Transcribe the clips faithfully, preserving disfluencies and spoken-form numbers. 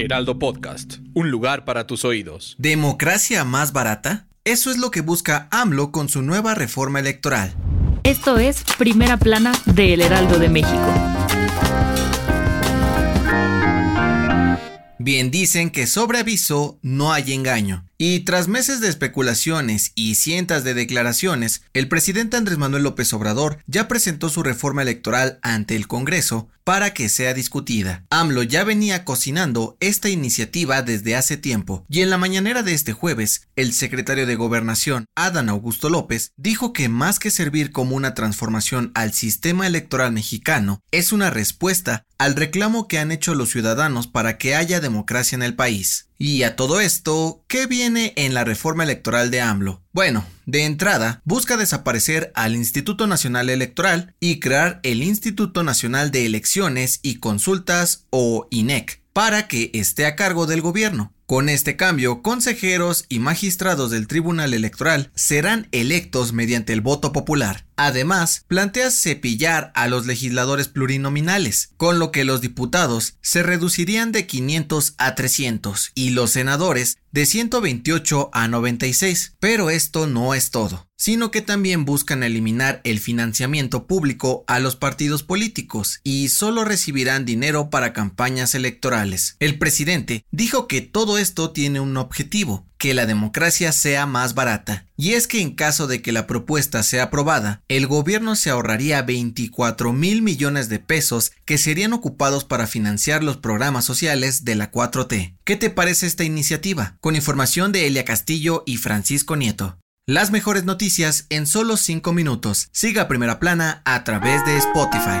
Heraldo Podcast, un lugar para tus oídos. ¿Democracia más barata? Eso es lo que busca AMLO con su nueva reforma electoral. Esto es Primera Plana de El Heraldo de México. Bien dicen que sobre aviso no hay engaño. Y tras meses de especulaciones y cientos de declaraciones, el presidente Andrés Manuel López Obrador ya presentó su reforma electoral ante el Congreso para que sea discutida. AMLO ya venía cocinando esta iniciativa desde hace tiempo, y en la mañanera de este jueves, el secretario de Gobernación, Adán Augusto López, dijo que más que servir como una transformación al sistema electoral mexicano, es una respuesta al reclamo que han hecho los ciudadanos para que haya democracia en el país. Y a todo esto, ¿qué viene en la reforma electoral de AMLO? Bueno, de entrada, busca desaparecer al Instituto Nacional Electoral y crear el Instituto Nacional de Elecciones y Consultas, o I N E C, para que esté a cargo del gobierno. Con este cambio, consejeros y magistrados del Tribunal Electoral serán electos mediante el voto popular. Además, plantea cepillar a los legisladores plurinominales, con lo que los diputados se reducirían de quinientos a trescientos y los senadores de ciento veintiocho a noventa y seis. Pero esto no es todo, sino que también buscan eliminar el financiamiento público a los partidos políticos y solo recibirán dinero para campañas electorales. El presidente dijo que todo esto tiene un objetivo, que la democracia sea más barata. Y es que en caso de que la propuesta sea aprobada, el gobierno se ahorraría veinticuatro mil millones de pesos que serían ocupados para financiar los programas sociales de la cuatro T. ¿Qué te parece esta iniciativa? Con información de Elia Castillo y Francisco Nieto. Las mejores noticias en solo cinco minutos. Siga Primera Plana a través de Spotify.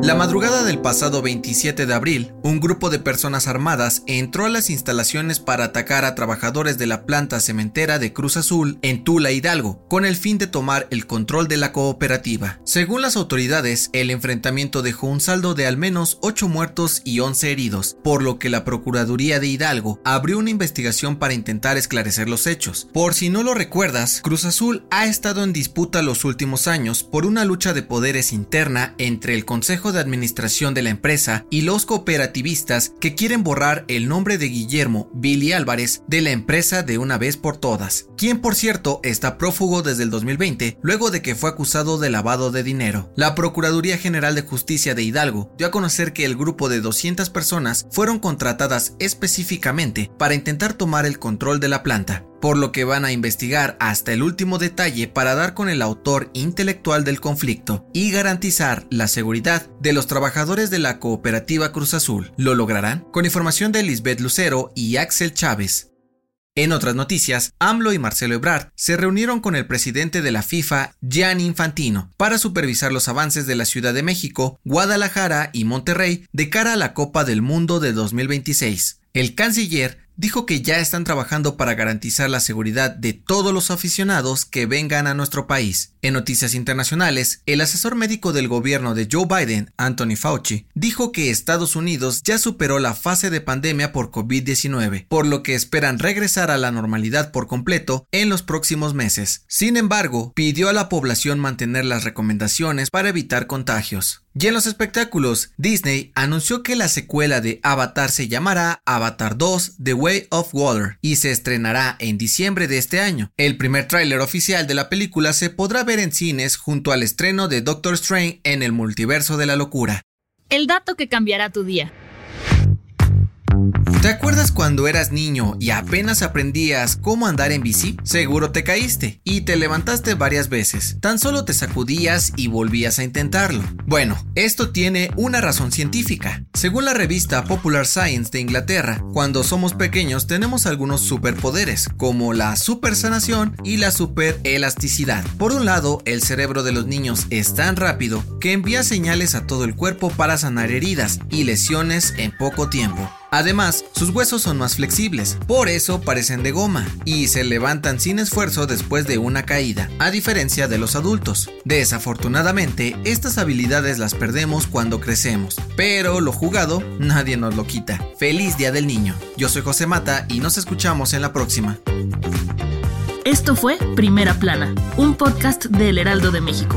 La madrugada del pasado veintisiete de abril, un grupo de personas armadas entró a las instalaciones para atacar a trabajadores de la planta cementera de Cruz Azul en Tula, Hidalgo, con el fin de tomar el control de la cooperativa. Según las autoridades, el enfrentamiento dejó un saldo de al menos ocho muertos y once heridos, por lo que la Procuraduría de Hidalgo abrió una investigación para intentar esclarecer los hechos. Por si no lo recuerdas, Cruz Azul ha estado en disputa los últimos años por una lucha de poderes interna entre el Consejo de Administración de la empresa y los cooperativistas que quieren borrar el nombre de Guillermo Billy Álvarez de la empresa de una vez por todas, quien por cierto está prófugo desde el dos mil veinte luego de que fue acusado de lavado de dinero. La Procuraduría General de Justicia de Hidalgo dio a conocer que el grupo de doscientas personas fueron contratadas específicamente para intentar tomar el control de la planta, por lo que van a investigar hasta el último detalle para dar con el autor intelectual del conflicto y garantizar la seguridad de los trabajadores de la cooperativa Cruz Azul. ¿Lo lograrán? Con información de Lisbeth Lucero y Axel Chávez. En otras noticias, AMLO y Marcelo Ebrard se reunieron con el presidente de la FIFA, Gianni Infantino, para supervisar los avances de la Ciudad de México, Guadalajara y Monterrey de cara a la Copa del Mundo de dos mil veintiséis. El canciller dijo que ya están trabajando para garantizar la seguridad de todos los aficionados que vengan a nuestro país. En noticias internacionales, el asesor médico del gobierno de Joe Biden, Anthony Fauci, dijo que Estados Unidos ya superó la fase de pandemia por COVID diecinueve, por lo que esperan regresar a la normalidad por completo en los próximos meses. Sin embargo, pidió a la población mantener las recomendaciones para evitar contagios. Y en los espectáculos, Disney anunció que la secuela de Avatar se llamará Avatar dos: The Way of Water y se estrenará en diciembre de este año. El primer tráiler oficial de la película se podrá ver en cines junto al estreno de Doctor Strange en el multiverso de la locura. El dato que cambiará tu día. ¿Te acuerdas cuando eras niño y apenas aprendías cómo andar en bici? Seguro te caíste y te levantaste varias veces. Tan solo te sacudías y volvías a intentarlo. Bueno, esto tiene una razón científica. Según la revista Popular Science de Inglaterra, cuando somos pequeños tenemos algunos superpoderes, como la supersanación y la superelasticidad. Por un lado, el cerebro de los niños es tan rápido que envía señales a todo el cuerpo para sanar heridas y lesiones en poco tiempo. Además, sus huesos son más flexibles, por eso parecen de goma y se levantan sin esfuerzo después de una caída, a diferencia de los adultos. Desafortunadamente, estas habilidades las perdemos cuando crecemos, pero lo jugado nadie nos lo quita. ¡Feliz Día del Niño! Yo soy José Mata y nos escuchamos en la próxima. Esto fue Primera Plana, un podcast de El Heraldo de México.